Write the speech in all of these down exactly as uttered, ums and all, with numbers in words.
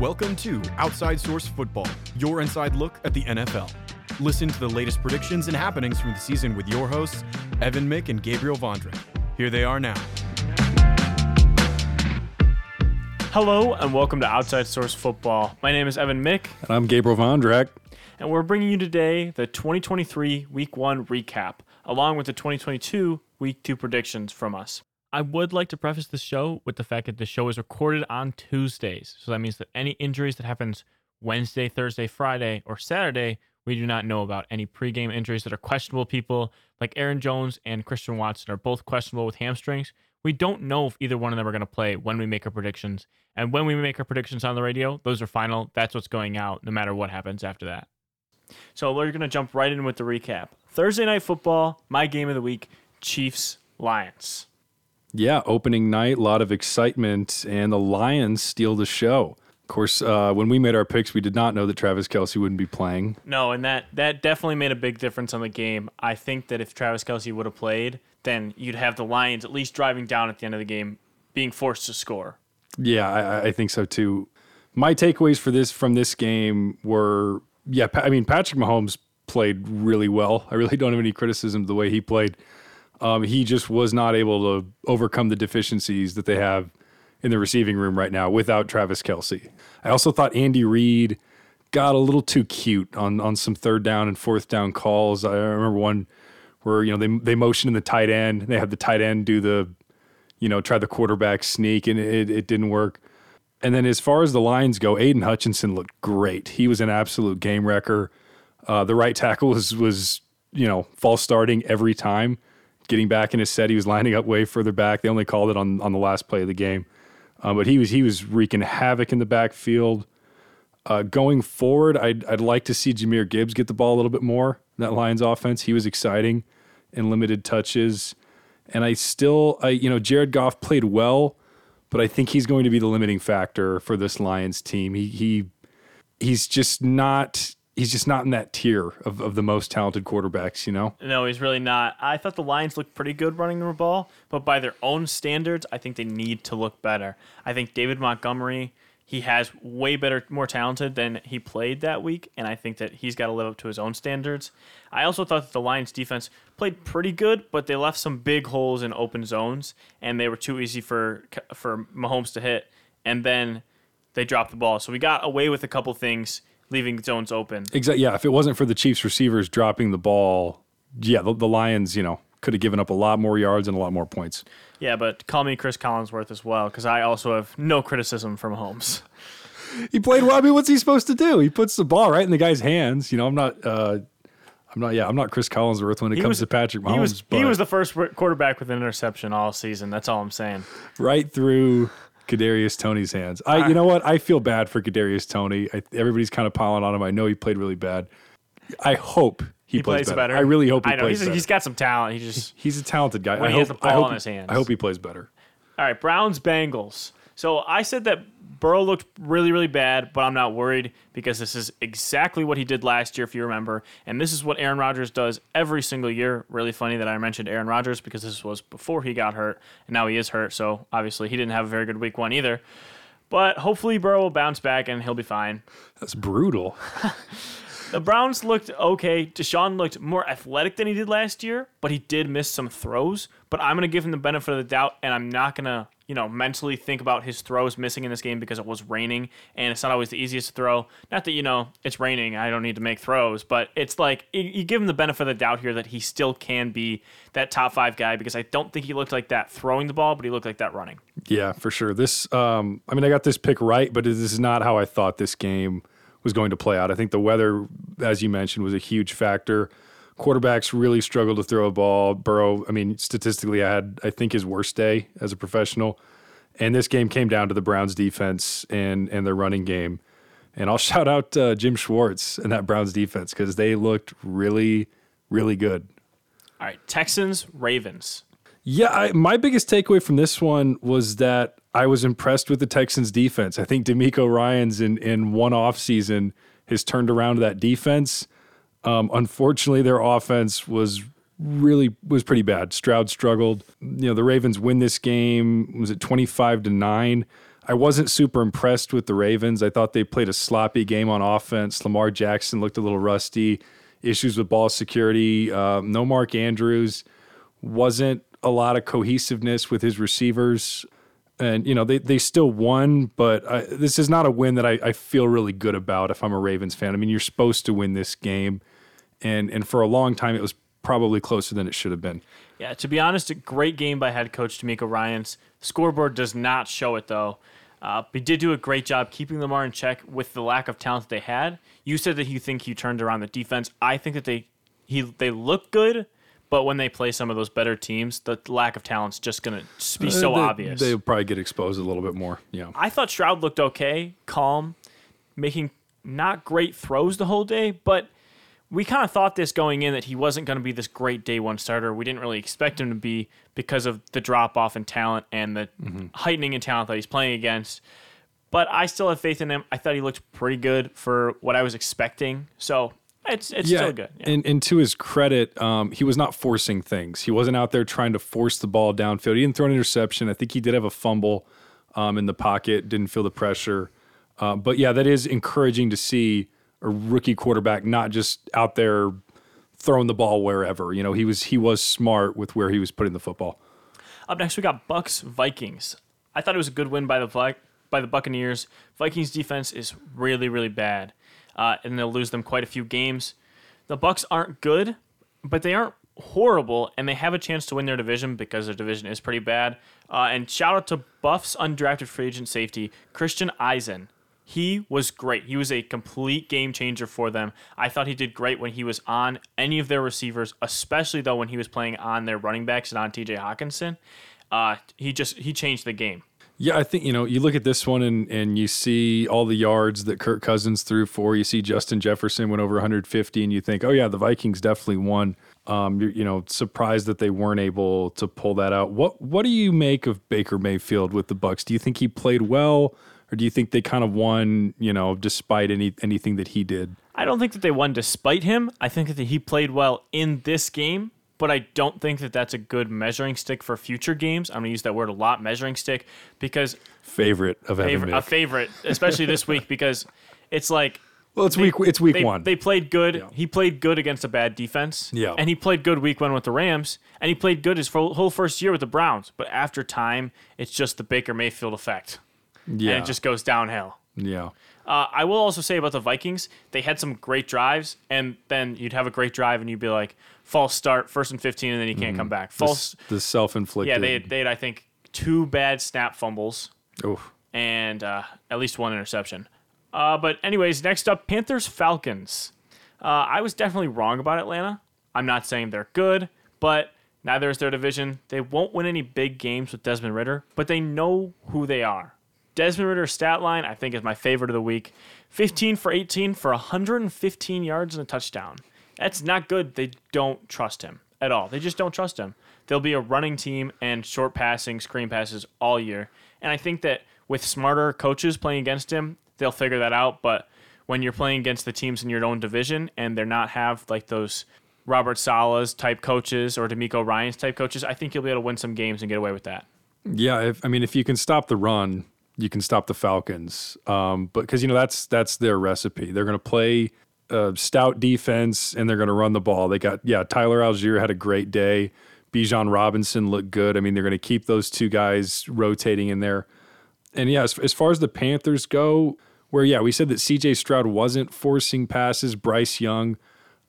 Welcome to Outside Source Football, your inside look at the N F L. Listen to the latest predictions and happenings from the season with your hosts, Evan Mick and Gabriel Vondrak. Here they are now. Hello and welcome to Outside Source Football. My name is Evan Mick. And I'm Gabriel Vondrak. And we're bringing you today the twenty twenty-three Week one recap, along with the twenty twenty-two Week two predictions from us. I would like to preface the show with the fact that the show is recorded on Tuesdays. So that means that any injuries that happens Wednesday, Thursday, Friday, or Saturday, we do not know about. Any pregame injuries that are questionable people like Aaron Jones and Christian Watson are both questionable with hamstrings. We don't know if either one of them are going to play when we make our predictions. And when we make our predictions on the radio, those are final. That's what's going out no matter what happens after that. So we're going to jump right in with the recap. Thursday Night Football, my game of the week, Chiefs-Lions. Yeah, opening night, a lot of excitement, and the Lions steal the show. Of course, uh, when we made our picks, we did not know that Travis Kelce wouldn't be playing. No, and that, that definitely made a big difference on the game. I think that if Travis Kelce would have played, then you'd have the Lions at least driving down at the end of the game, being forced to score. Yeah, I, I think so too. My takeaways for this from this game were, yeah, I mean, Patrick Mahomes played really well. I really don't have any criticism of the way he played. Um, he just was not able to overcome the deficiencies that they have in the receiving room right now without Travis Kelce. I also thought Andy Reid got a little too cute on, on some third down and fourth down calls. I remember one where, you know, they they motioned the tight end. They had the tight end do the, you know, try the quarterback sneak, and it, it didn't work. And then as far as the Lions go, Aiden Hutchinson looked great. He was an absolute game wrecker. Uh, the right tackle was, was, you know, false starting every time. Getting back in his set, he was lining up way further back. They only called it on, on the last play of the game. Uh, but he was he was wreaking havoc in the backfield. Uh, going forward, I'd, I'd like to see Jahmyr Gibbs get the ball a little bit more in that Lions offense. He was exciting in limited touches. And I still, I you know, Jared Goff played well, but I think he's going to be the limiting factor for this Lions team. He he he's just not... He's just not in that tier of, of the most talented quarterbacks, you know? No, he's really not. I thought the Lions looked pretty good running the ball, but by their own standards, I think they need to look better. I think David Montgomery, he has way better, more talented than he played that week, and I think that he's got to live up to his own standards. I also thought that the Lions defense played pretty good, but they left some big holes in open zones, and they were too easy for, for Mahomes to hit, and then they dropped the ball. So we got away with a couple things, leaving zones open. Exactly. Yeah, if it wasn't for the Chiefs receivers dropping the ball, yeah, the, the Lions, you know, could have given up a lot more yards and a lot more points. Yeah, but call me Chris Collinsworth as well, because I also have no criticism from Mahomes. He played well. I mean, what's he supposed to do? He puts the ball right in the guy's hands. You know, I'm not, uh, I'm not, yeah, I'm not Chris Collinsworth when it he comes was, to Patrick Mahomes. He was, but he was the first quarterback with an interception all season. That's all I'm saying. Right through Kadarius Toney's hands. I, you know what? I feel bad for Kadarius Toney. I, everybody's kind of piling on him. I know he played really bad. I hope he, he plays, plays better. better. I really hope he I know. plays he's, better. He's got some talent. He just he's a talented guy. When I he hope, has the ball I hope, in his hands. I hope he plays better. All right, Browns Bengals. So I said that Burrow looked really, really bad, but I'm not worried because this is exactly what he did last year, if you remember. And this is what Aaron Rodgers does every single year. Really funny that I mentioned Aaron Rodgers because this was before he got hurt, and now he is hurt. So obviously he didn't have a very good week one either. But hopefully Burrow will bounce back and he'll be fine. That's brutal. The Browns looked okay. Deshaun looked more athletic than he did last year, but he did miss some throws. But I'm going to give him the benefit of the doubt, and I'm not going to, you know, mentally think about his throws missing in this game because it was raining, and it's not always the easiest to throw. Not that, you know, it's raining, I don't need to make throws, but it's like you give him the benefit of the doubt here that he still can be that top five guy because I don't think he looked like that throwing the ball, but he looked like that running. Yeah, for sure. This, um, I mean, I got this pick right, but this is not how I thought this game was going to play out. I think the weather, as you mentioned, was a huge factor. Quarterbacks really struggled to throw a ball. Burrow, I mean, statistically, I had, I think, his worst day as a professional. And this game came down to the Browns' defense and, and their running game. And I'll shout out uh, Jim Schwartz and that Browns' defense because they looked really, really good. All right, Texans, Ravens. Yeah, I, my biggest takeaway from this one was that I was impressed with the Texans' defense. I think DeMeco Ryans in, in one offseason has turned around that defense. Um, unfortunately, their offense was really was pretty bad. Stroud struggled. You know, the Ravens win this game. Was it twenty-five to nine? I wasn't super impressed with the Ravens. I thought they played a sloppy game on offense. Lamar Jackson looked a little rusty. Issues with ball security. Uh, no Mark Andrews. Wasn't a lot of cohesiveness with his receivers. And, you know, they, they still won, but I, this is not a win that I, I feel really good about if I'm a Ravens fan. I mean, you're supposed to win this game. And, and for a long time, it was probably closer than it should have been. Yeah, to be honest, a great game by head coach DeMeco Ryans. Scoreboard does not show it, though. Uh, he did do a great job keeping Lamar in check with the lack of talent that they had. You said that you think he turned around the defense. I think that they he they look good, but when they play some of those better teams, the lack of talent's just going to be so uh, they, obvious. They'll probably get exposed a little bit more. Yeah, I thought Stroud looked okay, calm, making not great throws the whole day, but we kind of thought this going in that he wasn't going to be this great day one starter. We didn't really expect him to be because of the drop-off in talent and the mm-hmm. heightening in talent that he's playing against. But I still have faith in him. I thought he looked pretty good for what I was expecting. So it's it's yeah, still good. Yeah. And, and to his credit, um, he was not forcing things. He wasn't out there trying to force the ball downfield. He didn't throw an interception. I think he did have a fumble um, in the pocket, didn't feel the pressure. Uh, but, yeah, that is encouraging to see a rookie quarterback not just out there throwing the ball wherever. You know, he was he was smart with where he was putting the football. Up next, we got Bucs Vikings. I thought it was a good win by the by the Buccaneers. Vikings defense is really really bad, uh, and they'll lose them quite a few games. The Bucs aren't good, but they aren't horrible, and they have a chance to win their division because their division is pretty bad. Uh, and shout out to Buffs undrafted free agent safety Christian Eisen. He was great. He was a complete game changer for them. I thought he did great when he was on any of their receivers, especially, though, when he was playing on their running backs and on T J Hockenson. Uh, he just he changed the game. Yeah, I think, you know, you look at this one and, and you see all the yards that Kirk Cousins threw for. You see Justin Jefferson went over one hundred fifty, and you think, oh, yeah, the Vikings definitely won. Um, you're, you know, surprised that they weren't able to pull that out. What, what do you make of Baker Mayfield with the Bucs? Do you think he played well? Or do you think they kind of won, you know, despite any anything that he did? I don't think that they won despite him. I think that he played well in this game, but I don't think that that's a good measuring stick for future games. I'm going to use that word a lot, measuring stick, because... Favorite of Evan Mick. A favorite, especially this week, because it's like... Well, it's they, week It's week they, one. They played good. Yeah. He played good against a bad defense. Yeah. And he played good week one with the Rams, and he played good his whole first year with the Browns. But after time, it's just the Baker Mayfield effect. Yeah. And it just goes downhill. Yeah. Uh, I will also say about the Vikings, they had some great drives, and then you'd have a great drive, and you'd be like, false start, first and fifteen, and then you can't mm, come back. False. The, the self-inflicted. Yeah, they had, they had, I think, two bad snap fumbles. Oof. And uh, at least one interception. Uh, but anyways, next up, Panthers-Falcons. Uh, I was definitely wrong about Atlanta. I'm not saying they're good, but neither is their division. They won't win any big games with Desmond Ridder, but they know who they are. Desmond Ridder's stat line, I think, is my favorite of the week. fifteen for eighteen for one hundred fifteen yards and a touchdown. That's not good. They don't trust him at all. They just don't trust him. They'll be a running team and short passing, screen passes all year. And I think that with smarter coaches playing against him, they'll figure that out. But when you're playing against the teams in your own division and they're not have like those Robert Salas type coaches or DeMeco Ryans type coaches, I think you'll be able to win some games and get away with that. Yeah, if, I mean, if you can stop the run... You can stop the Falcons, um, but because you know that's that's their recipe. They're going to play uh, stout defense and they're going to run the ball. They got yeah. Tyler Algier had a great day. Bijan Robinson looked good. I mean, they're going to keep those two guys rotating in there. And yeah, as, as far as the Panthers go, where yeah, we said that C J. Stroud wasn't forcing passes. Bryce Young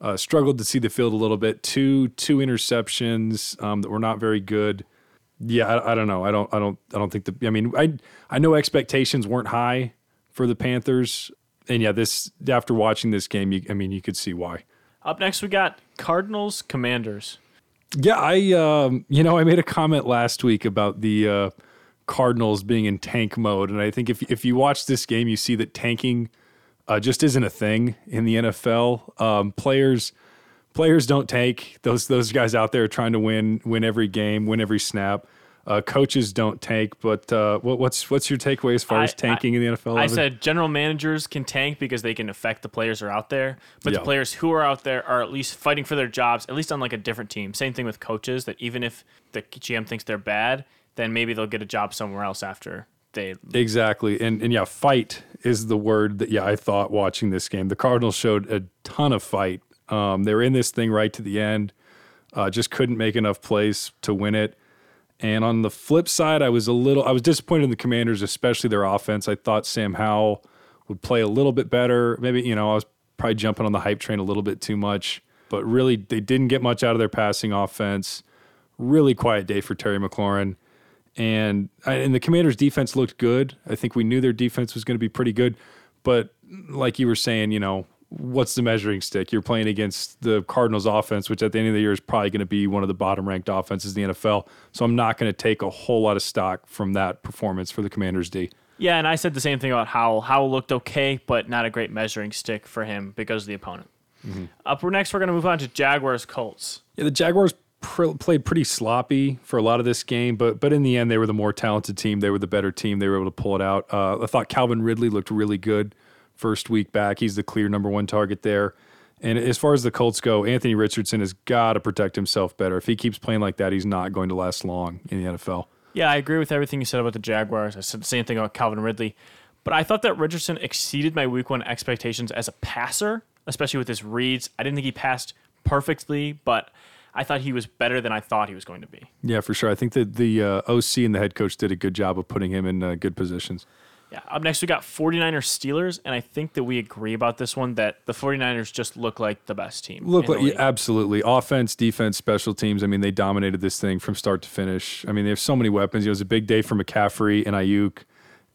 uh, struggled to see the field a little bit. Two two interceptions um, that were not very good. Yeah, I, I don't know. I don't. I don't. I don't think the. I mean, I. I know expectations weren't high for the Panthers, and yeah, this after watching this game, you, I mean, you could see why. Up next, we got Cardinals Commanders. Yeah, I. Um, you know, I made a comment last week about the uh, Cardinals being in tank mode, and I think if if you watch this game, you see that tanking uh, just isn't a thing in the N F L. Um, players. Players don't tank. Those those guys out there trying to win win every game, win every snap. Uh, coaches don't tank. But uh, what, what's what's your takeaway as far I, as tanking I, in the N F L? I said general managers can tank because they can affect the players who are out there. But yeah. The players who are out there are at least fighting for their jobs, at least on like a different team. Same thing with coaches, that even if the G M thinks they're bad, then maybe they'll get a job somewhere else after they exactly. And and yeah, fight is the word that yeah I thought watching this game. The Cardinals showed a ton of fight. Um, they were in this thing right to the end. Uh, just couldn't make enough plays to win it. And on the flip side, I was a little I was disappointed in the Commanders, especially their offense. I thought Sam Howell would play a little bit better. Maybe, you know, I was probably jumping on the hype train a little bit too much. But really, they didn't get much out of their passing offense. Really quiet day for Terry McLaurin. And, and the Commanders' defense looked good. I think we knew their defense was going to be pretty good. But like you were saying, you know, what's the measuring stick? You're playing against the Cardinals' offense, which at the end of the year is probably going to be one of the bottom-ranked offenses in the N F L. So I'm not going to take a whole lot of stock from that performance for the Commanders' D. Yeah, and I said the same thing about Howell. Howell looked okay, but not a great measuring stick for him because of the opponent. Mm-hmm. Up next, we're going to move on to Jaguars-Colts. Yeah, the Jaguars pr- played pretty sloppy for a lot of this game, but but in the end, they were the more talented team. They were the better team. They were able to pull it out. Uh, I thought Calvin Ridley looked really good. First week back, he's the clear number one target there. And as far as the Colts go, Anthony Richardson has got to protect himself better. If he keeps playing like that, he's not going to last long in the N F L. Yeah, I agree with everything you said about the Jaguars. I said the same thing about Calvin Ridley. But I thought that Richardson exceeded my week one expectations as a passer, especially with his reads. I didn't think he passed perfectly, but I thought he was better than I thought he was going to be. Yeah, for sure. I think that the uh, O C and the head coach did a good job of putting him in uh, good positions. Yeah. Up next, we got forty-niners Steelers, and I think that we agree about this one, that the forty-niners just look like the best team. Look like, yeah, absolutely. Offense, defense, special teams. I mean, they dominated this thing from start to finish. I mean, they have so many weapons. It was a big day for McCaffrey and Ayuk.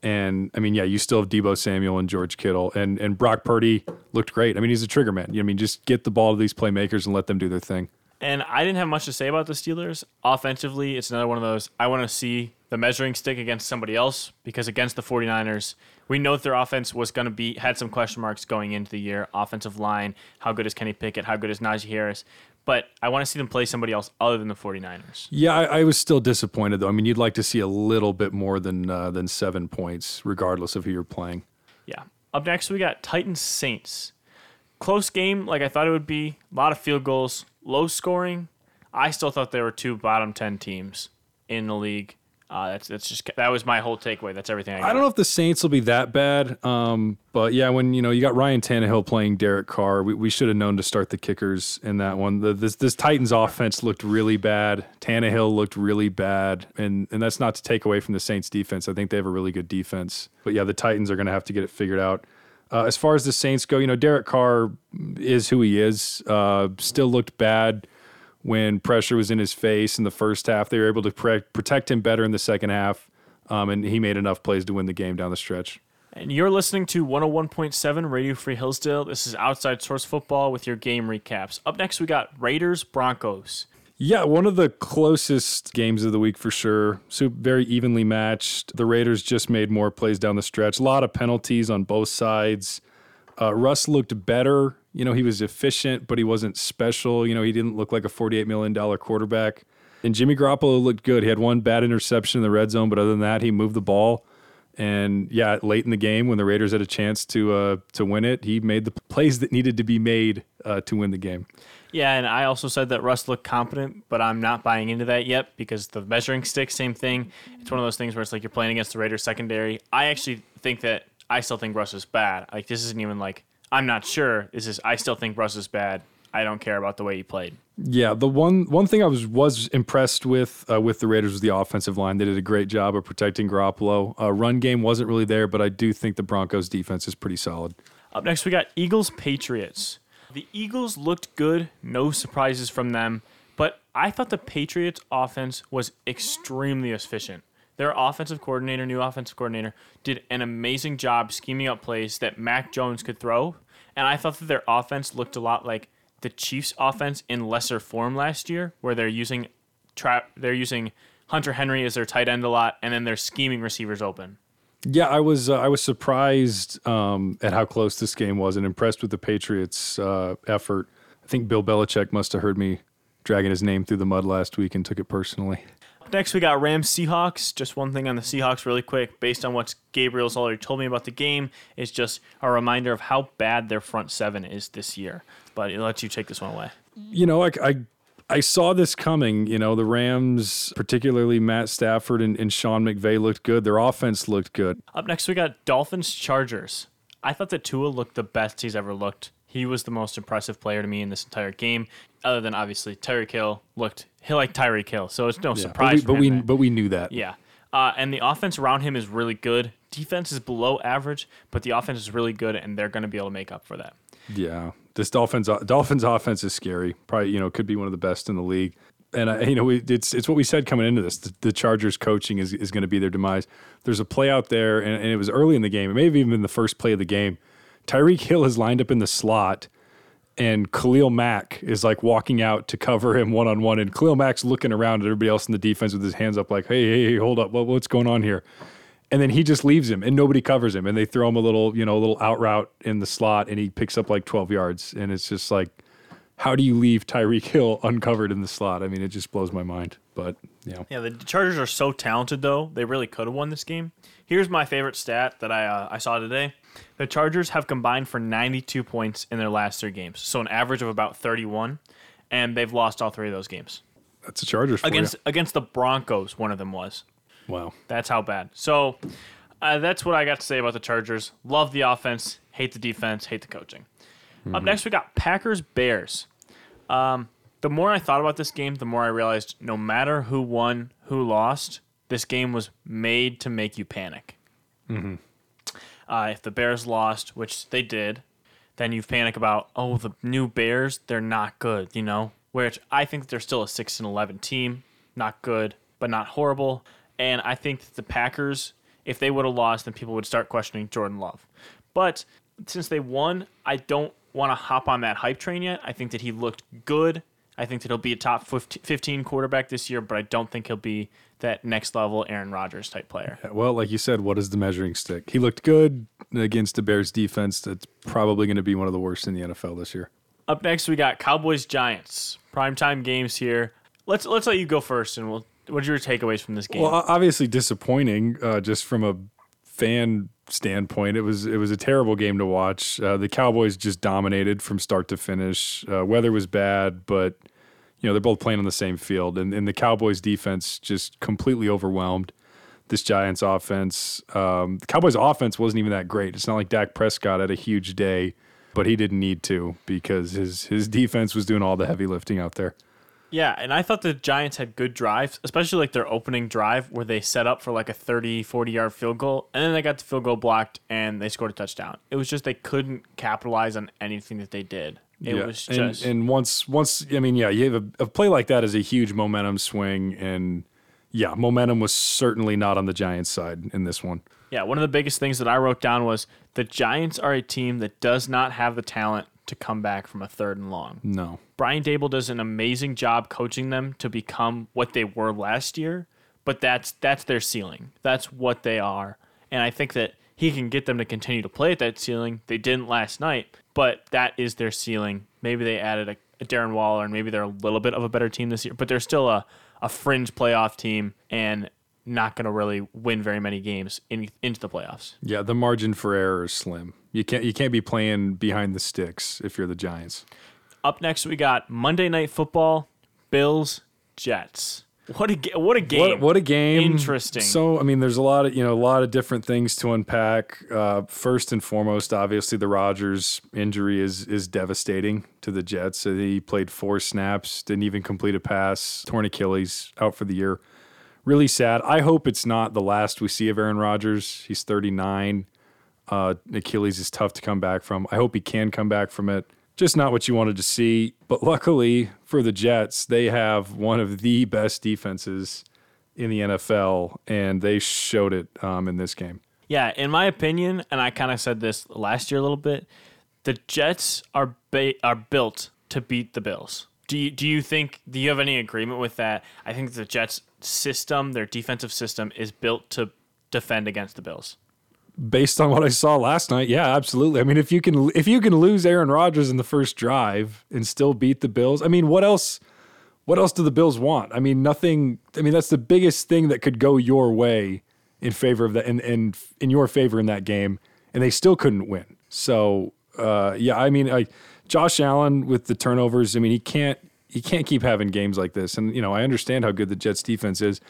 And, I mean, yeah, you still have Deebo Samuel and George Kittle. And and Brock Purdy looked great. I mean, he's a trigger man. You know, I mean, just get the ball to these playmakers and let them do their thing. And I didn't have much to say about the Steelers. Offensively, it's another one of those, I want to see the measuring stick against somebody else, because against the forty-niners, we know that their offense was going to be, had some question marks going into the year. Offensive line, how good is Kenny Pickett? How good is Najee Harris? But I want to see them play somebody else other than the forty-niners. Yeah, I, I was still disappointed, though. I mean, you'd like to see a little bit more than uh, than seven points, regardless of who you're playing. Yeah. Up next, we got Titans Saints. Close game, like I thought it would be. A lot of field goals, low scoring. I still thought there were two bottom ten teams in the league. Uh, that's that's just that was my whole takeaway. That's everything I got. I don't know if the Saints will be that bad, um, but yeah, when you know you got Ryan Tannehill playing Derek Carr, we, we should have known to start the kickers in that one. The, this this Titans offense looked really bad. Tannehill looked really bad, and and that's not to take away from the Saints defense. I think they have a really good defense, but yeah, the Titans are going to have to get it figured out. Uh, as far as the Saints go, you know Derek Carr is who he is. Uh, still looked bad when pressure was in his face in the first half. They were able to pre- protect him better in the second half, um, and he made enough plays to win the game down the stretch. And you're listening to one oh one point seven Radio Free Hillsdale. This is Outside Source Football with your game recaps. Up next, we got Raiders Broncos. Yeah, one of the closest games of the week for sure. So very evenly matched. The Raiders just made more plays down the stretch. A lot of penalties on both sides. Uh, Russ looked better. You know, he was efficient, but he wasn't special. You know, he didn't look like a forty-eight million dollars quarterback. And Jimmy Garoppolo looked good. He had one bad interception in the red zone, but other than that, he moved the ball. And, yeah, late in the game when the Raiders had a chance to uh, to win it, he made the plays that needed to be made uh, to win the game. Yeah, and I also said that Russ looked competent, but I'm not buying into that yet because the measuring stick, same thing. It's one of those things where it's like you're playing against the Raiders secondary. I actually think that I still think Russ is bad. Like, this isn't even like, I'm not sure. This is, I still think Russ is bad. I don't care about the way he played. Yeah, the one one thing I was was impressed with uh, with the Raiders was the offensive line. They did a great job of protecting Garoppolo. Uh, run game wasn't really there, but I do think the Broncos defense is pretty solid. Up next, we got Eagles Patriots. The Eagles looked good. No surprises from them. But I thought the Patriots offense was extremely efficient. Their offensive coordinator, new offensive coordinator, did an amazing job scheming up plays that Mac Jones could throw. And I thought that their offense looked a lot like the Chiefs' offense in lesser form last year, where they're using tra- they're using Hunter Henry as their tight end a lot, and then they're scheming receivers open. Yeah, I was uh, I was surprised um, at how close this game was, and impressed with the Patriots' uh, effort. I think Bill Belichick must have heard me dragging his name through the mud last week and took it personally. Next, we got Rams Seahawks. Just one thing on the Seahawks really quick, based on what Gabriel's already told me about the game, is just a reminder of how bad their front seven is this year. But it lets you take this one away. You know, I, I, I saw this coming. You know, the Rams, particularly Matt Stafford and, and Sean McVay, looked good. Their offense looked good. Up next, we got Dolphins Chargers. I thought that Tua looked the best he's ever looked. He was the most impressive player to me in this entire game, other than obviously Tyreek Hill looked he like Tyreek Hill, so it's no yeah, surprise. But we, for him but, we but we knew that. Yeah, uh, and the offense around him is really good. Defense is below average, but the offense is really good, and they're going to be able to make up for that. Yeah, this Dolphins Dolphins offense is scary. Probably, you know, could be one of the best in the league. And I, you know, we, it's it's what we said coming into this. The, the Chargers coaching is is going to be their demise. There's a play out there, and, and it was early in the game. It may have even been the first play of the game. Tyreek Hill is lined up in the slot, and Khalil Mack is like walking out to cover him one-on-one, and Khalil Mack's looking around at everybody else in the defense with his hands up like, hey, hey, hey, hold up, what, what's going on here? And then he just leaves him, and nobody covers him, and they throw him a little, you know, a little out route in the slot, and he picks up like twelve yards, and it's just like, how do you leave Tyreek Hill uncovered in the slot? I mean, it just blows my mind, but, you know. Yeah, the Chargers are so talented, though. They really could have won this game. Here's my favorite stat that I uh, I saw today. The Chargers have combined for ninety-two points in their last three games, so an average of about thirty-one, and they've lost all three of those games. That's the Chargers for against you. Against the Broncos, one of them was. Wow. That's how bad. So uh, that's what I got to say about the Chargers. Love the offense, hate the defense, hate the coaching. Mm-hmm. Up next, we got Packers-Bears. Um, the more I thought about this game, the more I realized no matter who won, who lost, this game was made to make you panic. Mm-hmm. Uh, if the Bears lost, which they did, then you panic about, oh, the new Bears, they're not good, you know? Which I think they're still a six and eleven team. Not good, but not horrible. And I think that the Packers, if they would have lost, then people would start questioning Jordan Love. But since they won, I don't want to hop on that hype train yet. I think that he looked good. I think that he'll be a top fifteen quarterback this year, but I don't think he'll be that next-level Aaron Rodgers type player. Yeah, well, like you said, what is the measuring stick? He looked good against the Bears defense. That's probably going to be one of the worst in the N F L this year. Up next, we got Cowboys-Giants. Primetime games here. Let's let's let you go first, and we'll, what are your takeaways from this game? Well, obviously disappointing uh, just from a fan standpoint. It was it was a terrible game to watch. Uh, the Cowboys just dominated from start to finish. Uh, weather was bad, but you know, they're both playing on the same field, and, and the Cowboys defense just completely overwhelmed this Giants offense. Um, the Cowboys offense wasn't even that great. It's not like Dak Prescott had a huge day, but he didn't need to because his his defense was doing all the heavy lifting out there. Yeah, and I thought the Giants had good drives, especially like their opening drive where they set up for like a thirty, forty-yard field goal, and then they got the field goal blocked, and they scored a touchdown. It was just they couldn't capitalize on anything that they did. It yeah. was just... And, and once, once I mean, yeah, you have a, a play like that is a huge momentum swing, and yeah, momentum was certainly not on the Giants' side in this one. Yeah, one of the biggest things that I wrote down was the Giants are a team that does not have the talent to come back from a third and long. No. Brian Daboll does an amazing job coaching them to become what they were last year, but that's that's their ceiling. That's what they are. And I think that he can get them to continue to play at that ceiling. They didn't last night, but that is their ceiling. Maybe they added a, a Darren Waller, and maybe they're a little bit of a better team this year, but they're still a, a fringe playoff team and not going to really win very many games in, into the playoffs. Yeah, the margin for error is slim. You can't you can't be playing behind the sticks if you're the Giants. Up next, we got Monday Night Football, Bills, Jets. What a what a game! What, what a game! Interesting. So I mean, there's a lot of you know a lot of different things to unpack. Uh, first and foremost, obviously the Rodgers injury is is devastating to the Jets. He played four snaps, didn't even complete a pass, torn Achilles, out for the year. Really sad. I hope it's not the last we see of Aaron Rodgers. He's thirty-nine. Uh, Achilles is tough to come back from. I hope he can come back from it. Just not what you wanted to see. But luckily for the Jets, they have one of the best defenses in the N F L, and they showed it um, in this game. Yeah, in my opinion, and I kind of said this last year a little bit, the Jets are ba- are built to beat the Bills. Do you, do you think, do you have any agreement with that? I think the Jets system, their defensive system, is built to defend against the Bills. Based on what I saw last night, yeah, absolutely. I mean, if you can if you can lose Aaron Rodgers in the first drive and still beat the Bills, I mean, what else what else do the Bills want? I mean, nothing. I mean, that's the biggest thing that could go your way in favor of that and in, in, in your favor in that game, and they still couldn't win. So, uh, yeah, I mean, I Josh Allen with the turnovers, I mean, he can't you can't keep having games like this. And, you know, I understand how good the Jets defense is,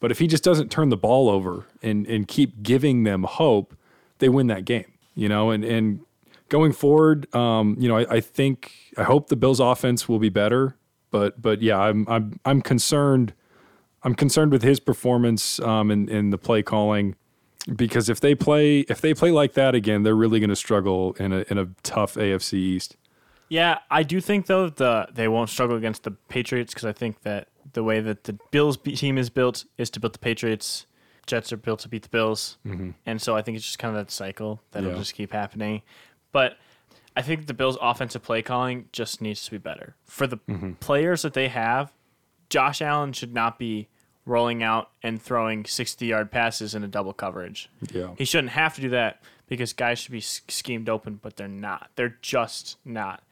but if he just doesn't turn the ball over and, and keep giving them hope, they win that game, you know, and, and going forward, um, you know, I, I think, I hope the Bills offense will be better, but, but yeah, I'm, I'm, I'm concerned. I'm concerned with his performance, um, in, in the play calling, because if they play, if they play like that again, they're really going to struggle in a, in a tough A F C East. Yeah, I do think, though, the they won't struggle against the Patriots, because I think that the way that the Bills team is built is to beat the Patriots. Jets are built to beat the Bills. Mm-hmm. And so I think it's just kind of that cycle that'll yeah. just keep happening. But I think the Bills' offensive play calling just needs to be better. For the mm-hmm. players that they have, Josh Allen should not be rolling out and throwing sixty-yard passes in a double coverage. Yeah, he shouldn't have to do that, because guys should be schemed open, but they're not. They're just not.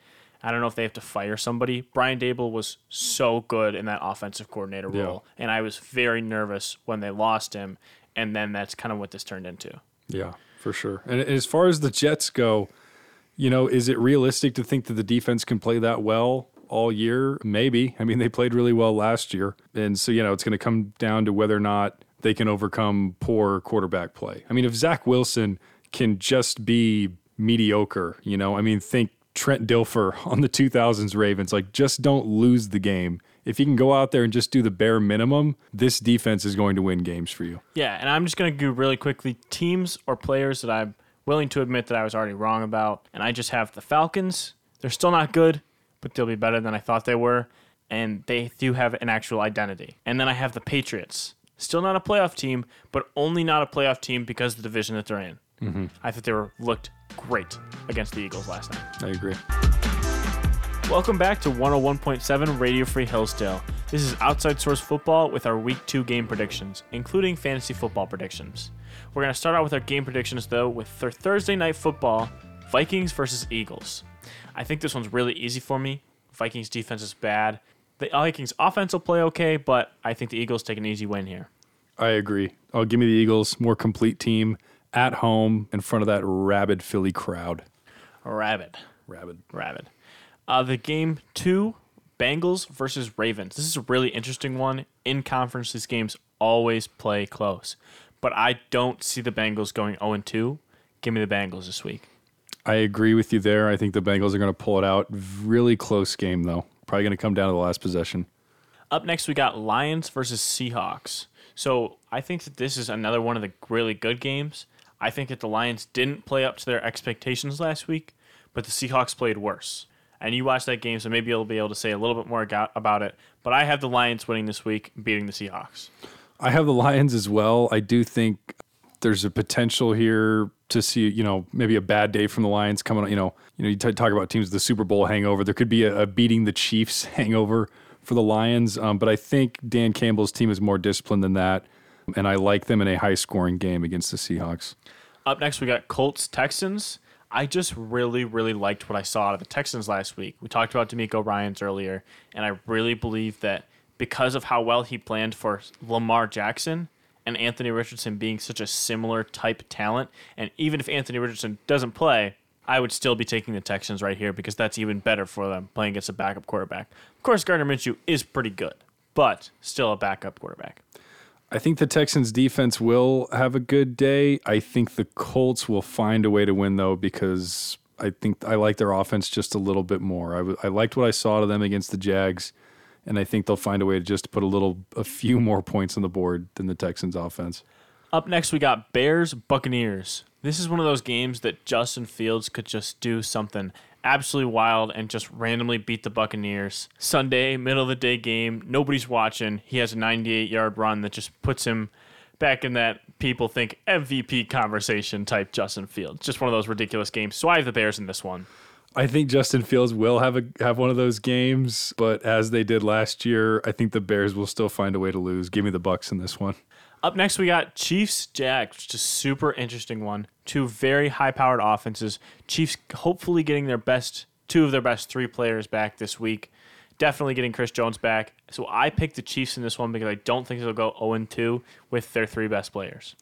I don't know if they have to fire somebody. Brian Daboll was so good in that offensive coordinator role, yeah. and I was very nervous when they lost him, and then that's kind of what this turned into. Yeah, for sure. And as far as the Jets go, you know, is it realistic to think that the defense can play that well all year? Maybe. I mean, they played really well last year, and so, you know, it's going to come down to whether or not they can overcome poor quarterback play. I mean, if Zach Wilson can just be mediocre, you know, I mean, think Trent Dilfer on the two thousands Ravens, like, just don't lose the game. If you can go out there and just do the bare minimum, this defense is going to win games for you. Yeah, and I'm just going to go really quickly, teams or players that I'm willing to admit that I was already wrong about, and I just have the Falcons. They're still not good, but they'll be better than I thought they were, and they do have an actual identity. And then I have the Patriots. Still not a playoff team, but only not a playoff team because of the division that they're in. Mm-hmm. I thought they were looked great against the Eagles last night. I agree. Welcome back to one oh one point seven Radio Free Hillsdale. This is Outside Source Football with our Week two game predictions, including fantasy football predictions. We're going to start out with our game predictions, though, with th- Thursday Night Football, Vikings versus Eagles. I think this one's really easy for me. Vikings defense is bad. The Vikings offense will play okay, but I think the Eagles take an easy win here. I agree. Oh, give me the Eagles, more complete team. At home, in front of that rabid Philly crowd. Rabid. Rabid. Rabid. Uh, the game two, Bengals versus Ravens. This is a really interesting one. In conference, these games always play close. But I don't see the Bengals going oh and two. Give me the Bengals this week. I agree with you there. I think the Bengals are going to pull it out. Really close game, though. Probably going to come down to the last possession. Up next, we got Lions versus Seahawks. So I think that this is another one of the really good games. I think that the Lions didn't play up to their expectations last week, but the Seahawks played worse. And you watched that game, so maybe you'll be able to say a little bit more about it. But I have the Lions winning this week, beating the Seahawks. I have the Lions as well. I do think there's a potential here to see, you know, maybe a bad day from the Lions coming. You know, you know, you t- talk about teams with the Super Bowl hangover. There could be a, a beating the Chiefs hangover for the Lions. Um, but I think Dan Campbell's team is more disciplined than that. And I like them in a high-scoring game against the Seahawks. Up next, we got Colts-Texans. I just really, really liked what I saw out of the Texans last week. We talked about DeMeco Ryans earlier, and I really believe that because of how well he planned for Lamar Jackson and Anthony Richardson being such a similar type talent, and even if Anthony Richardson doesn't play, I would still be taking the Texans right here, because that's even better for them, playing against a backup quarterback. Of course, Gardner Minshew is pretty good, but still a backup quarterback. I think the Texans defense will have a good day. I think the Colts will find a way to win, though, because I think I like their offense just a little bit more. I, w- I liked what I saw to them against the Jags, and I think they'll find a way to just put a little, a few more points on the board than the Texans offense. Up next, we got Bears Buccaneers. This is one of those games that Justin Fields could just do something absolutely wild and just randomly beat the Buccaneers. Sunday, middle of the day game, nobody's watching. He has a ninety-eight-yard run that just puts him back in that people think M V P conversation type Justin Fields. Just one of those ridiculous games. So I have the Bears in this one. I think Justin Fields will have a have one of those games, but as they did last year, I think the Bears will still find a way to lose. Give me the Bucs in this one. Up next, we got Chiefs-Jags, which is a super interesting one. Two very high-powered offenses. Chiefs hopefully getting their best, two of their best three players back this week. Definitely getting Chris Jones back. So I picked the Chiefs in this one because I don't think they'll go oh and two with their three best players.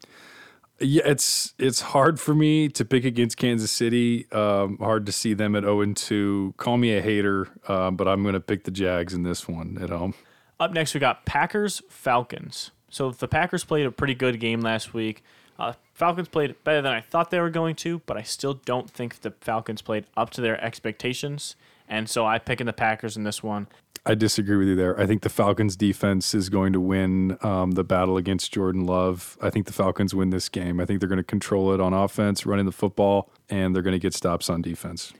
yeah, it's it's hard for me to pick against Kansas City. Um, hard to see them at oh and two. Call me a hater, uh, but I'm going to pick the Jags in this one at home. Up next, we got Packers, Falcons. So the Packers played a pretty good game last week. Uh, Falcons played better than I thought they were going to, but I still don't think the Falcons played up to their expectations. And so I'm picking the Packers in this one. I disagree with you there. I think the Falcons defense is going to win um, the battle against Jordan Love. I think the Falcons win this game. I think they're going to control it on offense, running the football, and they're going to get stops on defense.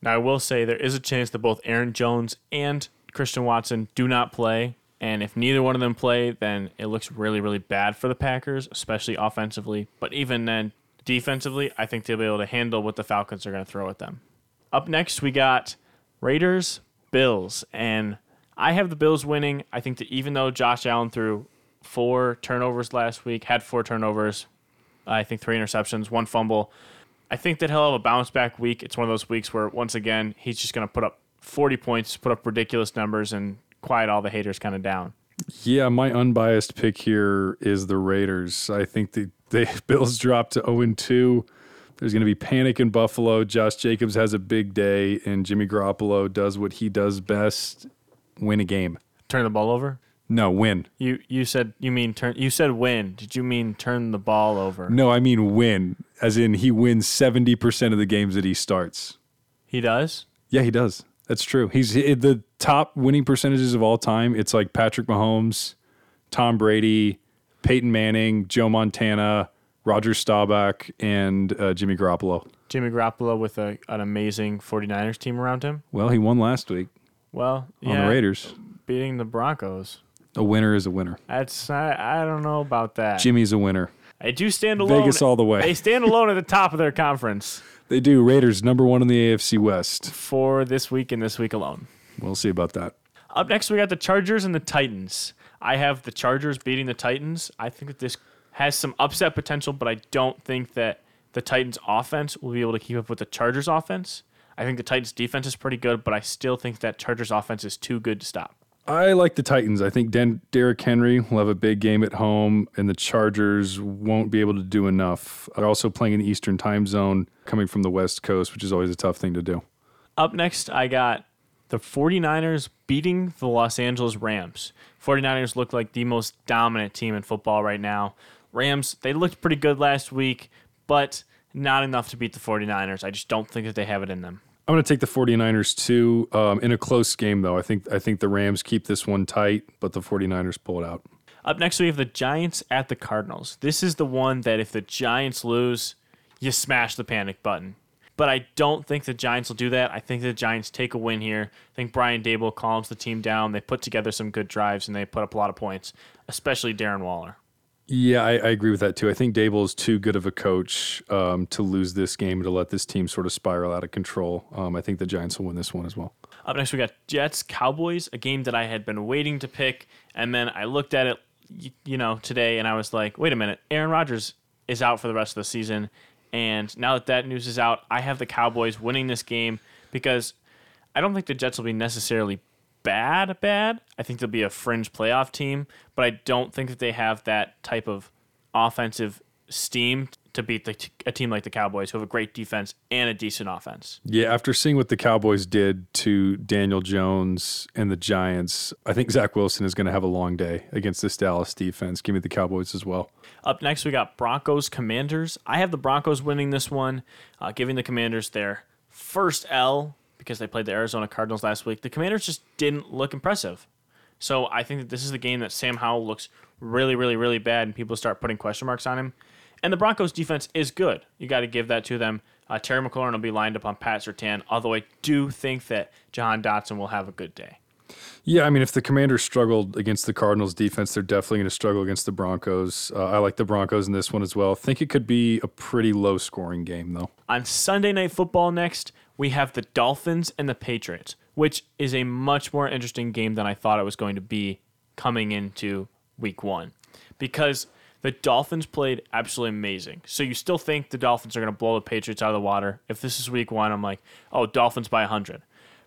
Now, I will say there is a chance that both Aaron Jones and Christian Watson do not play. And if neither one of them play, then it looks really, really bad for the Packers, especially offensively. But even then, defensively, I think they'll be able to handle what the Falcons are going to throw at them. Up next, we got Raiders, Bills. And I have the Bills winning. I think that even though Josh Allen threw four turnovers last week, had four turnovers, I think three interceptions, one fumble, I think that he'll have a bounce-back week. It's one of those weeks where, once again, he's just going to put up forty points, put up ridiculous numbers, and quiet all the haters kind of down. Yeah, my unbiased pick here is the Raiders. I think the, the Bills dropped to oh and two. There's going to be panic in Buffalo. Josh Jacobs has a big day, and Jimmy Garoppolo does what he does best, win a game. Turn the ball over? No, win. You you said you mean turn you said win. Did you mean turn the ball over? No, I mean win, as in he wins seventy percent of the games that he starts. He does? Yeah, he does. That's true. He's the top winning percentages of all time. It's like Patrick Mahomes, Tom Brady, Peyton Manning, Joe Montana, Roger Staubach, and uh, Jimmy Garoppolo. Jimmy Garoppolo with a, an amazing forty-niners team around him. Well, he won last week. Well, yeah, on the Raiders. Beating the Broncos. A winner is a winner. That's I, I don't know about that. Jimmy's a winner. They do stand alone. Vegas all the way. They stand alone at the top of their conference. They do. Raiders, number one in the A F C West. For this week and this week alone. We'll see about that. Up next, we got the Chargers and the Titans. I have the Chargers beating the Titans. I think that this has some upset potential, but I don't think that the Titans' offense will be able to keep up with the Chargers' offense. I think the Titans' defense is pretty good, but I still think that Chargers' offense is too good to stop. I like the Titans. I think Den- Derek Henry will have a big game at home, and the Chargers won't be able to do enough. They're also playing in the Eastern time zone, coming from the West Coast, which is always a tough thing to do. Up next, I got the forty-niners beating the Los Angeles Rams. forty-niners look like the most dominant team in football right now. Rams, they looked pretty good last week, but not enough to beat the forty-niners. I just don't think that they have it in them. I'm going to take the forty-niners, too, um, in a close game, though. I think I think the Rams keep this one tight, but the forty-niners pull it out. Up next, we have the Giants at the Cardinals. This is the one that if the Giants lose, you smash the panic button. But I don't think the Giants will do that. I think the Giants take a win here. I think Brian Daboll calms the team down. They put together some good drives, and they put up a lot of points, especially Darren Waller. Yeah, I, I agree with that, too. I think Daboll is too good of a coach um, to lose this game, to let this team sort of spiral out of control. Um, I think the Giants will win this one as well. Up next, we got Jets, Cowboys, a game that I had been waiting to pick. And then I looked at it, you know, today, and I was like, wait a minute, Aaron Rodgers is out for the rest of the season. And now that that news is out, I have the Cowboys winning this game because I don't think the Jets will be necessarily bad, bad. I think they'll be a fringe playoff team, but I don't think that they have that type of offensive steam to beat the t- a team like the Cowboys, who have a great defense and a decent offense. Yeah, after seeing what the Cowboys did to Daniel Jones and the Giants, I think Zach Wilson is going to have a long day against this Dallas defense. Give me the Cowboys as well. Up next, we got Broncos, Commanders. I have the Broncos winning this one, uh, giving the Commanders their first L, because they played the Arizona Cardinals last week. The Commanders just didn't look impressive. So I think that this is the game that Sam Howell looks really, really, really bad, and people start putting question marks on him. And the Broncos' defense is good. You got to give that to them. Uh, Terry McLaurin will be lined up on Pat Surtain, although I do think that Jahan Dotson will have a good day. Yeah, I mean, if the Commanders struggled against the Cardinals' defense, they're definitely going to struggle against the Broncos. Uh, I like the Broncos in this one as well. I think it could be a pretty low-scoring game, though. On Sunday Night Football next, we have the Dolphins and the Patriots, which is a much more interesting game than I thought it was going to be coming into week one, because the Dolphins played absolutely amazing. So you still think the Dolphins are going to blow the Patriots out of the water. If this is week one, I'm like, oh, Dolphins by one hundred.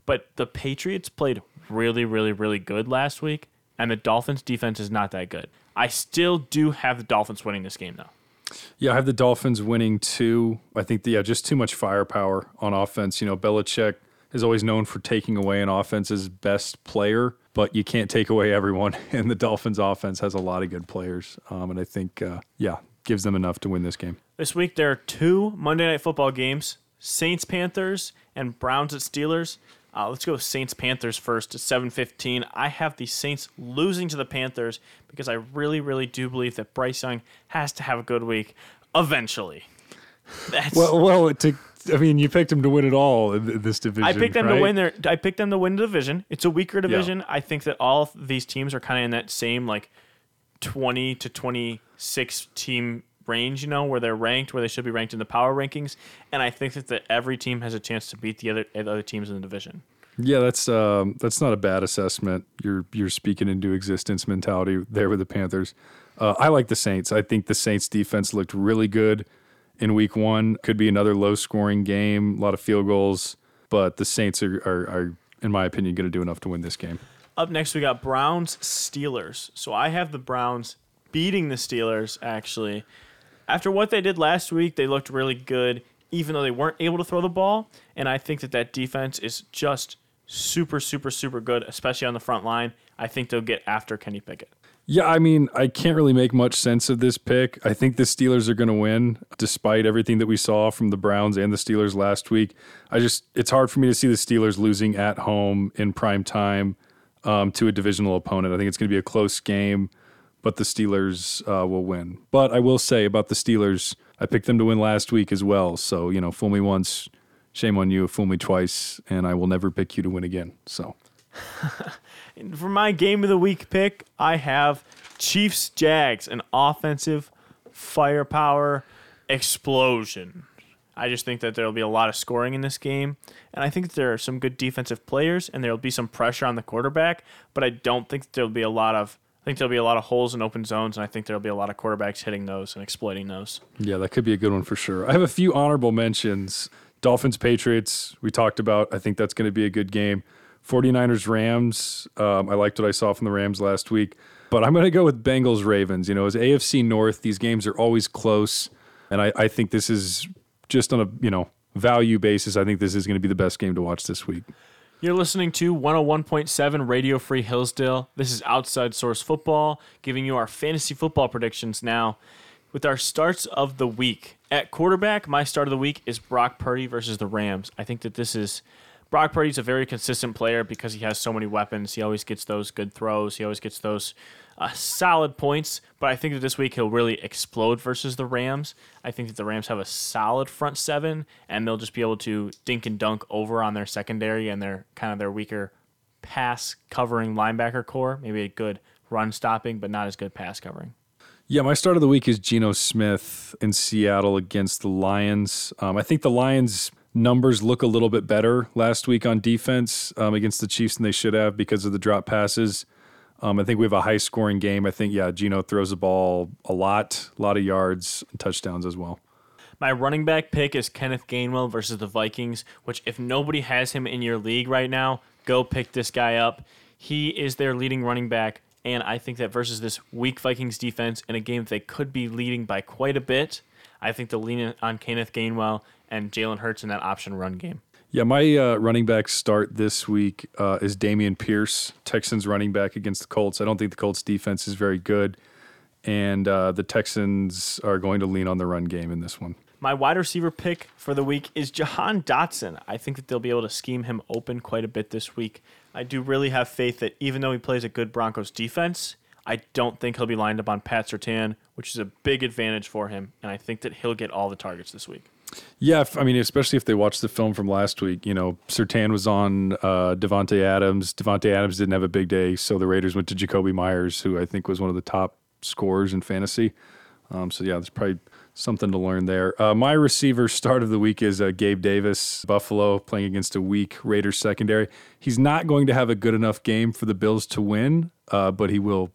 But the Patriots played really, really, really good last week, and the Dolphins' defense is not that good. I still do have the Dolphins winning this game, though. Yeah, I have the Dolphins winning two. I think, the, yeah, just too much firepower on offense. You know, Belichick is always known for taking away an offense's best player, but you can't take away everyone, and the Dolphins' offense has a lot of good players. Um, and I think, uh, yeah, gives them enough to win this game. This week there are two Monday Night Football games, Saints-Panthers and Browns at Steelers. Uh, let's go with Saints-Panthers first at seven fifteen. I have the Saints losing to the Panthers because I really, really do believe that Bryce Young has to have a good week eventually. That's well, well, to, I mean, you picked them to win it all in this division. I picked them right? to win their. I picked them to win the division. It's a weaker division. Yeah. I think that all of these teams are kind of in that same like twenty to twenty-six team range, you know, where they're ranked, where they should be ranked in the power rankings, and I think that the, every team has a chance to beat the other the other teams in the division. Yeah, that's um, that's not a bad assessment. You're you're speaking into existence mentality there with the Panthers. Uh, I like the Saints. I think the Saints defense looked really good in week one. Could be another low scoring game, a lot of field goals, but the Saints are, are, are in my opinion, going to do enough to win this game. Up next, we got Browns Steelers. So I have the Browns beating the Steelers, actually. After what they did last week, they looked really good, even though they weren't able to throw the ball. And I think that that defense is just super, super, super good, especially on the front line. I think they'll get after Kenny Pickett. Yeah, I mean, I can't really make much sense of this pick. I think the Steelers are going to win, despite everything that we saw from the Browns and the Steelers last week. I just, it's hard for me to see the Steelers losing at home in prime time um, to a divisional opponent. I think it's going to be a close game, but the Steelers uh, will win. But I will say about the Steelers, I picked them to win last week as well. So, you know, fool me once, shame on you. Fool me twice, and I will never pick you to win again. So, for my game of the week pick, I have Chiefs Jags, an offensive firepower explosion. I just think that there will be a lot of scoring in this game, and I think that there are some good defensive players, and there will be some pressure on the quarterback, but I don't think there will be a lot of I think there will be a lot of holes and open zones, and I think there will be a lot of quarterbacks hitting those and exploiting those. Yeah, that could be a good one for sure. I have a few honorable mentions. Dolphins-Patriots, we talked about. I think that's going to be a good game. forty-niners-Rams, um, I liked what I saw from the Rams last week. But I'm going to go with Bengals-Ravens. You know, as A F C North, these games are always close, and I, I think this is just on a, you know, value basis. I think this is going to be the best game to watch this week. You're listening to one oh one point seven Radio Free Hillsdale. This is Outside Source Football, giving you our fantasy football predictions now with our starts of the week. At quarterback, my start of the week is Brock Purdy versus the Rams. I think that this is Brock Purdy's a very consistent player because he has so many weapons. He always gets those good throws. He always gets those uh, solid points. But I think that this week he'll really explode versus the Rams. I think that the Rams have a solid front seven, and they'll just be able to dink and dunk over on their secondary and their kind of their weaker pass covering linebacker core. Maybe a good run stopping, but not as good pass covering. Yeah, my start of the week is Geno Smith in Seattle against the Lions. Um, I think the Lions numbers look a little bit better last week on defense um, against the Chiefs than they should have because of the drop passes. Um, I think we have a high-scoring game. I think, yeah, Geno throws the ball a lot, a lot of yards and touchdowns as well. My running back pick is Kenneth Gainwell versus the Vikings, which if nobody has him in your league right now, go pick this guy up. He is their leading running back, and I think that versus this weak Vikings defense in a game that they could be leading by quite a bit, I think they'll lean on Kenneth Gainwell and Jalen Hurts in that option run game. Yeah, my uh, running back start this week uh, is Dameon Pierce, Texans running back against the Colts. I don't think the Colts defense is very good, and uh, the Texans are going to lean on the run game in this one. My wide receiver pick for the week is Jahan Dotson. I think that they'll be able to scheme him open quite a bit this week. I do really have faith that even though he plays a good Broncos defense, I don't think he'll be lined up on Pat Surtain, which is a big advantage for him, and I think that he'll get all the targets this week. Yeah, if, I mean, especially if they watch the film from last week. You know, Surtain was on uh, Devontae Adams. Devontae Adams didn't have a big day, so the Raiders went to Jacoby Myers, who I think was one of the top scorers in fantasy. Um, so, yeah, there's probably something to learn there. Uh, my receiver start of the week is uh, Gabe Davis, Buffalo, playing against a weak Raiders secondary. He's not going to have a good enough game for the Bills to win, uh, but he will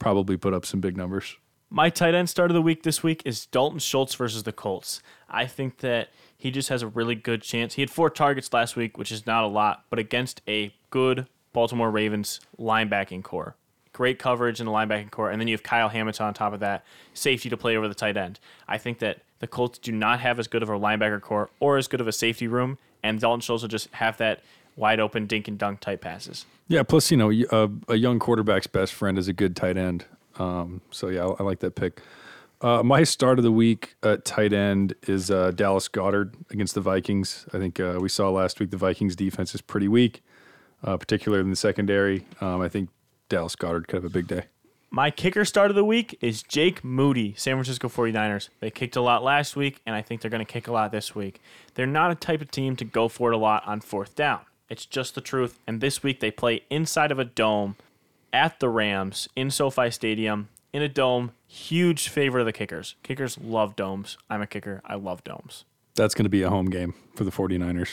probably put up some big numbers. My tight end start of the week this week is Dalton Schultz versus the Colts. I think that he just has a really good chance. He had four targets last week, which is not a lot, but against a good Baltimore Ravens linebacking core. great coverage in the linebacking core, and then you have Kyle Hamilton on top of that, safety to play over the tight end. I think that the Colts do not have as good of a linebacker core or as good of a safety room, and Dalton Schultz will just have that wide open dink and dunk type passes. Yeah, plus, you know, a, a young quarterback's best friend is a good tight end. Um, so, yeah, I, I like that pick. Uh, my start of the week at tight end is uh, Dallas Goedert against the Vikings. I think uh, we saw last week the Vikings defense is pretty weak, uh, particularly in the secondary. Um, I think Dallas Goedert could have a big day. My kicker start of the week is Jake Moody, San Francisco forty-niners. They kicked a lot last week, and I think they're going to kick a lot this week. They're not a type of team to go for it a lot on fourth down. It's just the truth. And this week they play inside of a dome at the Rams in SoFi Stadium in a dome. Huge favor of the kickers. Kickers love domes. I'm a kicker. I love domes. That's going to be a home game for the forty-niners.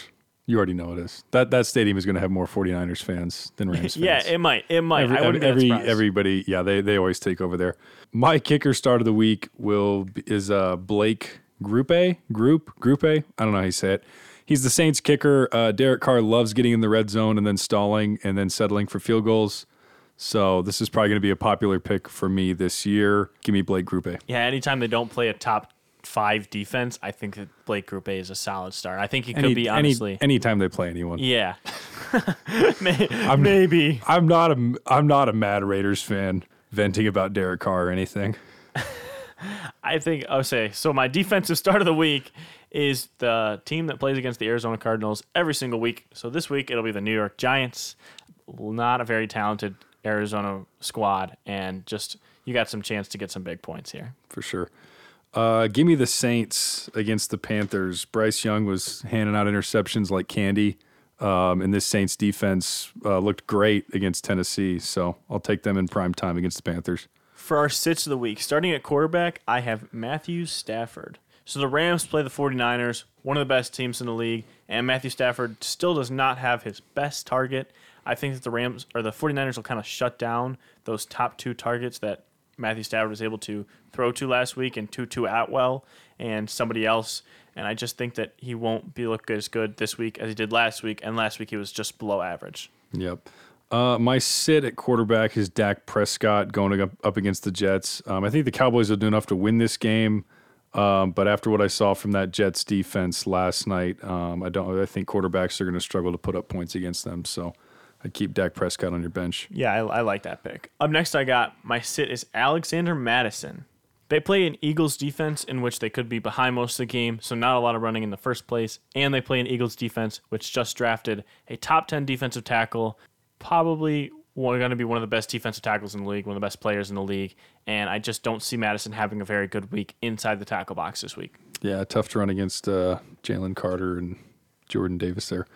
You already know it is. That that stadium is going to have more forty-niners fans than Rams fans. Yeah, it might. It might. Every, I wouldn't every, be that surprised. Everybody, yeah, they, they always take over there. My kicker start of the week will is uh, Blake Grupe. Group? Grupe? I don't know how you say it. He's the Saints kicker. Uh, Derek Carr loves getting in the red zone and then stalling and then settling for field goals. So this is probably going to be a popular pick for me this year. Give me Blake Grupe. Yeah, anytime they don't play a top five defense, I think that Blake Grupe is a solid start. I think he could any, be, honestly. Any, anytime they play anyone. Yeah. Maybe. I'm, Maybe. I'm not a, I'm not a mad Raiders fan venting about Derek Carr or anything. I think, I'll say, so my defensive start of the week is the team that plays against the Arizona Cardinals every single week. So this week it'll be the New York Giants. Not a very talented Arizona squad, and just you got some chance to get some big points here. For sure. Uh, give me the Saints against the Panthers. Bryce Young was handing out interceptions like candy, um, and this Saints defense uh, looked great against Tennessee, so I'll take them in prime time against the Panthers. For our sits of the week, starting at quarterback, I have Matthew Stafford. So the Rams play the forty-niners, one of the best teams in the league, and Matthew Stafford still does not have his best target. I think that the Rams or the forty-niners will kind of shut down those top two targets that Matthew Stafford was able to throw to last week, and Tutu Atwell and somebody else. And I just think that he won't be look as good this week as he did last week, and last week he was just below average. Yep. Uh, my sit at quarterback is Dak Prescott going up, up against the Jets. Um, I think the Cowboys will do enough to win this game. Um, but after what I saw from that Jets defense last night, um, I don't. I think quarterbacks are going to struggle to put up points against them. So I keep Dak Prescott on your bench. Yeah, I, I like that pick. Up next, I got my sit is Alexander Mattison. They play an Eagles defense in which they could be behind most of the game, so not a lot of running in the first place. And they play an Eagles defense which just drafted a top ten defensive tackle, probably going to be one of the best defensive tackles in the league, one of the best players in the league, and I just don't see Madison having a very good week inside the tackle box this week. Yeah, tough to run against uh, Jalen Carter and Jordan Davis there.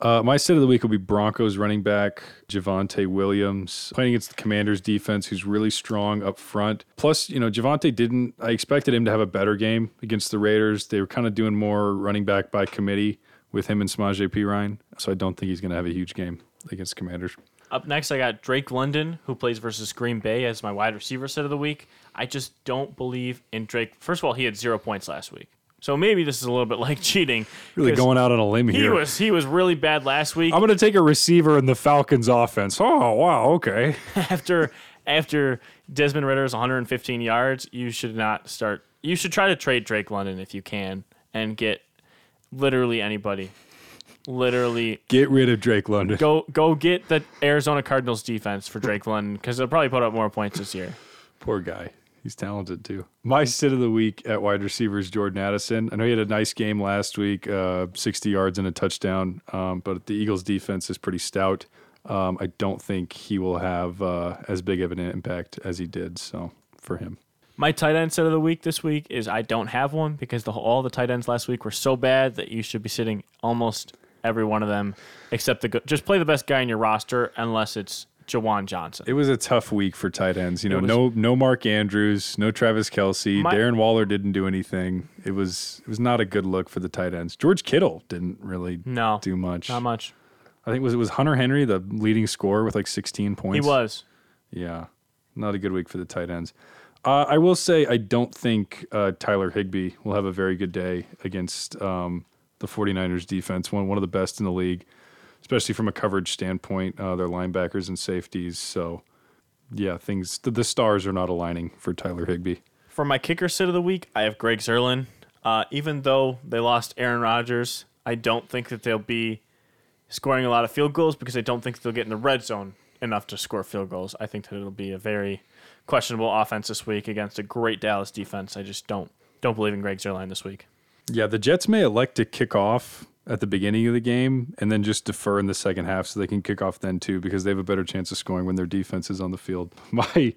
Uh, my sit of the week will be Broncos running back Javonte Williams, playing against the Commanders defense, who's really strong up front. Plus, you know, Javonte didn't, I expected him to have a better game against the Raiders. They were kind of doing more running back by committee with him and Samaje Perine, so I don't think he's going to have a huge game against the Commanders. Up next, I got Drake London, who plays versus Green Bay as my wide receiver set of the week. I just don't believe in Drake. First of all, he had zero points last week. So maybe this is a little bit like cheating. Really going out on a limb here. He was he was really bad last week. I'm going to take a receiver in the Falcons offense. Oh, wow, okay. After after Desmond Ridder's one hundred fifteen yards, you should not start. You should try to trade Drake London if you can and get literally anybody. Literally. Get rid of Drake London. Go go get the Arizona Cardinals defense for Drake London, because they'll probably put up more points this year. Poor guy. He's talented, too. My sit of the week at wide receiver is Jordan Addison. I know he had a nice game last week, uh, sixty yards and a touchdown, um, but the Eagles' defense is pretty stout. Um, I don't think he will have uh, as big of an impact as he did, so for him. My tight end set of the week this week is I don't have one, because the, all the tight ends last week were so bad that you should be sitting almost every one of them, except the – just play the best guy in your roster unless it's – Jawan Johnson. It was a tough week for tight ends. You know, was, no no Mark Andrews, no Travis Kelce. My, Darren Waller didn't do anything. It was it was not a good look for the tight ends. George Kittle didn't really no, do much. Not much. I think it was it was Hunter Henry, the leading scorer with like sixteen points. He was. Yeah. Not a good week for the tight ends. Uh, I will say I don't think uh, Tyler Higbee will have a very good day against um, the forty-niners defense, one one of the best in the league. Especially from a coverage standpoint, uh, their linebackers and safeties. So yeah, things, the stars are not aligning for Tyler Higbee. For my kicker sit of the week, I have Greg Zuerlein. Uh, even though they lost Aaron Rodgers, I don't think that they'll be scoring a lot of field goals because I don't think they'll get in the red zone enough to score field goals. I think that it'll be a very questionable offense this week against a great Dallas defense. I just don't don't believe in Greg Zuerlein this week. Yeah, the Jets may elect to kick off at the beginning of the game and then just defer in the second half so they can kick off then too, because they have a better chance of scoring when their defense is on the field. My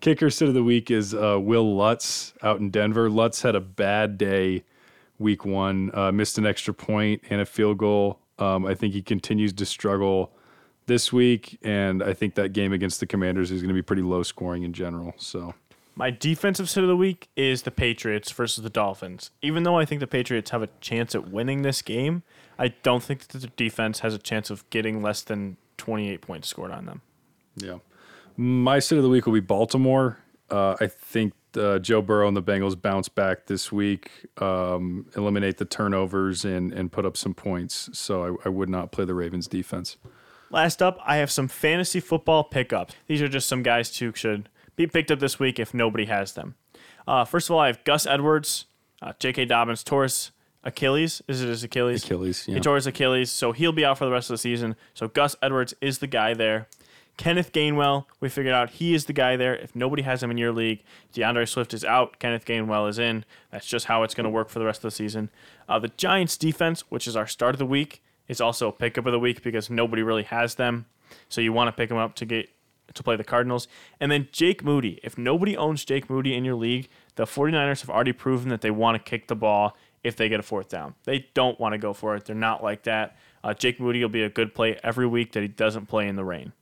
kicker sit of the week is uh, Will Lutz out in Denver. Lutz had a bad day week one, uh, missed an extra point and a field goal. Um, I think he continues to struggle this week, and I think that game against the Commanders is going to be pretty low scoring in general. So my defensive sit of the week is the Patriots versus the Dolphins. Even though I think the Patriots have a chance at winning this game, I don't think that the defense has a chance of getting less than twenty-eight points scored on them. Yeah. My sit of the week will be Baltimore. Uh, I think uh, Joe Burrow and the Bengals bounce back this week, um, eliminate the turnovers, and and put up some points. So I, I would not play the Ravens defense. Last up, I have some fantasy football pickups. These are just some guys who should be picked up this week if nobody has them. Uh, first of all, I have Gus Edwards, uh, J K. Dobbins, Torres Achilles. Is it his Achilles? Achilles, yeah. He tore his Achilles, so he'll be out for the rest of the season. So Gus Edwards is the guy there. Kenneth Gainwell, we figured out he is the guy there. If nobody has him in your league, DeAndre Swift is out. Kenneth Gainwell is in. That's just how it's going to work for the rest of the season. Uh, the Giants defense, which is our start of the week, is also a pickup of the week because nobody really has them. So you want to pick them up to get to play the Cardinals. And then Jake Moody. If nobody owns Jake Moody in your league, the 49ers have already proven that they want to kick the ball if they get a fourth down. They don't want to go for it. They're not like that. Uh, Jake Moody will be a good play every week that he doesn't play in the rain.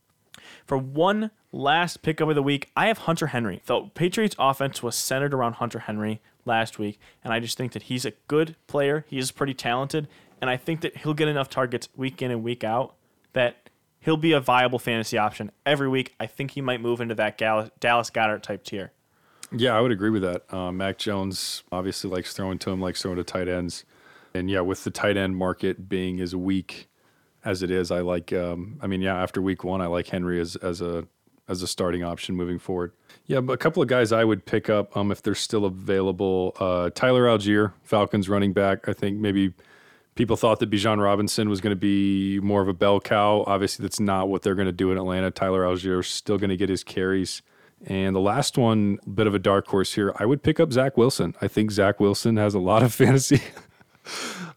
For one last pickup of the week, I have Hunter Henry. The Patriots offense was centered around Hunter Henry last week, and I just think that he's a good player. He is pretty talented, and I think that he'll get enough targets week in and week out that he'll be a viable fantasy option every week. I think he might move into that Dallas Goedert type tier. Yeah, I would agree with that. Uh, Mac Jones obviously likes throwing to him, likes throwing to tight ends. And yeah, with the tight end market being as weak as it is, I like, um, I mean, yeah, after week one, I like Henry as, as a as a starting option moving forward. Yeah, but a couple of guys I would pick up um, if they're still available. Uh, Tyler Algier, Falcons running back, I think maybe... People thought that Bijan Robinson was going to be more of a bell cow. Obviously, that's not what they're going to do in Atlanta. Tyler Algier is still going to get his carries. And the last one, bit of a dark horse here, I would pick up Zach Wilson. I think Zach Wilson has a lot of fantasy.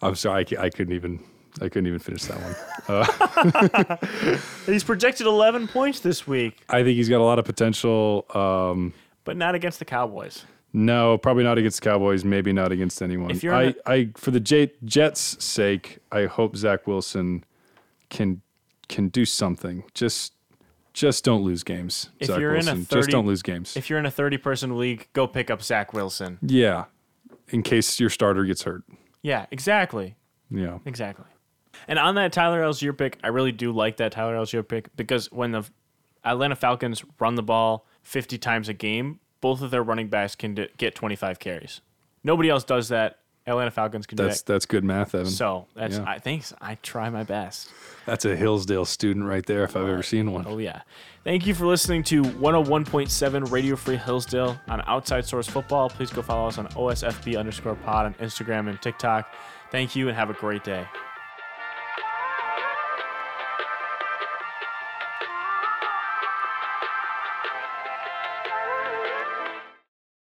I'm sorry, I, I couldn't even I couldn't even finish that one. Uh, he's projected eleven points this week. I think he's got a lot of potential. Um, but not against the Cowboys. No, probably not against the Cowboys, maybe not against anyone. If you're I, a- I, for the J- Jets' sake, I hope Zach Wilson can can do something. Just just don't lose games, if Zach you're Wilson. In a thirty, just don't lose games. If you're in a thirty-person league, go pick up Zach Wilson. Yeah, in case your starter gets hurt. Yeah, exactly. Yeah. Exactly. And on that Tyler Algier pick, I really do like that Tyler Algier pick because when the Atlanta Falcons run the ball fifty times a game, both of their running backs can d- get twenty-five carries. Nobody else does that. Atlanta Falcons can that's, do that. That's good math, Evan. So, that's, yeah. I, thanks. I try my best. That's a Hillsdale student right there if I've ever seen one. Oh, yeah. Thank you for listening to one oh one point seven Radio Free Hillsdale on Outside Source Football. Please go follow us on O S F B underscore pod on Instagram and TikTok. Thank you and have a great day.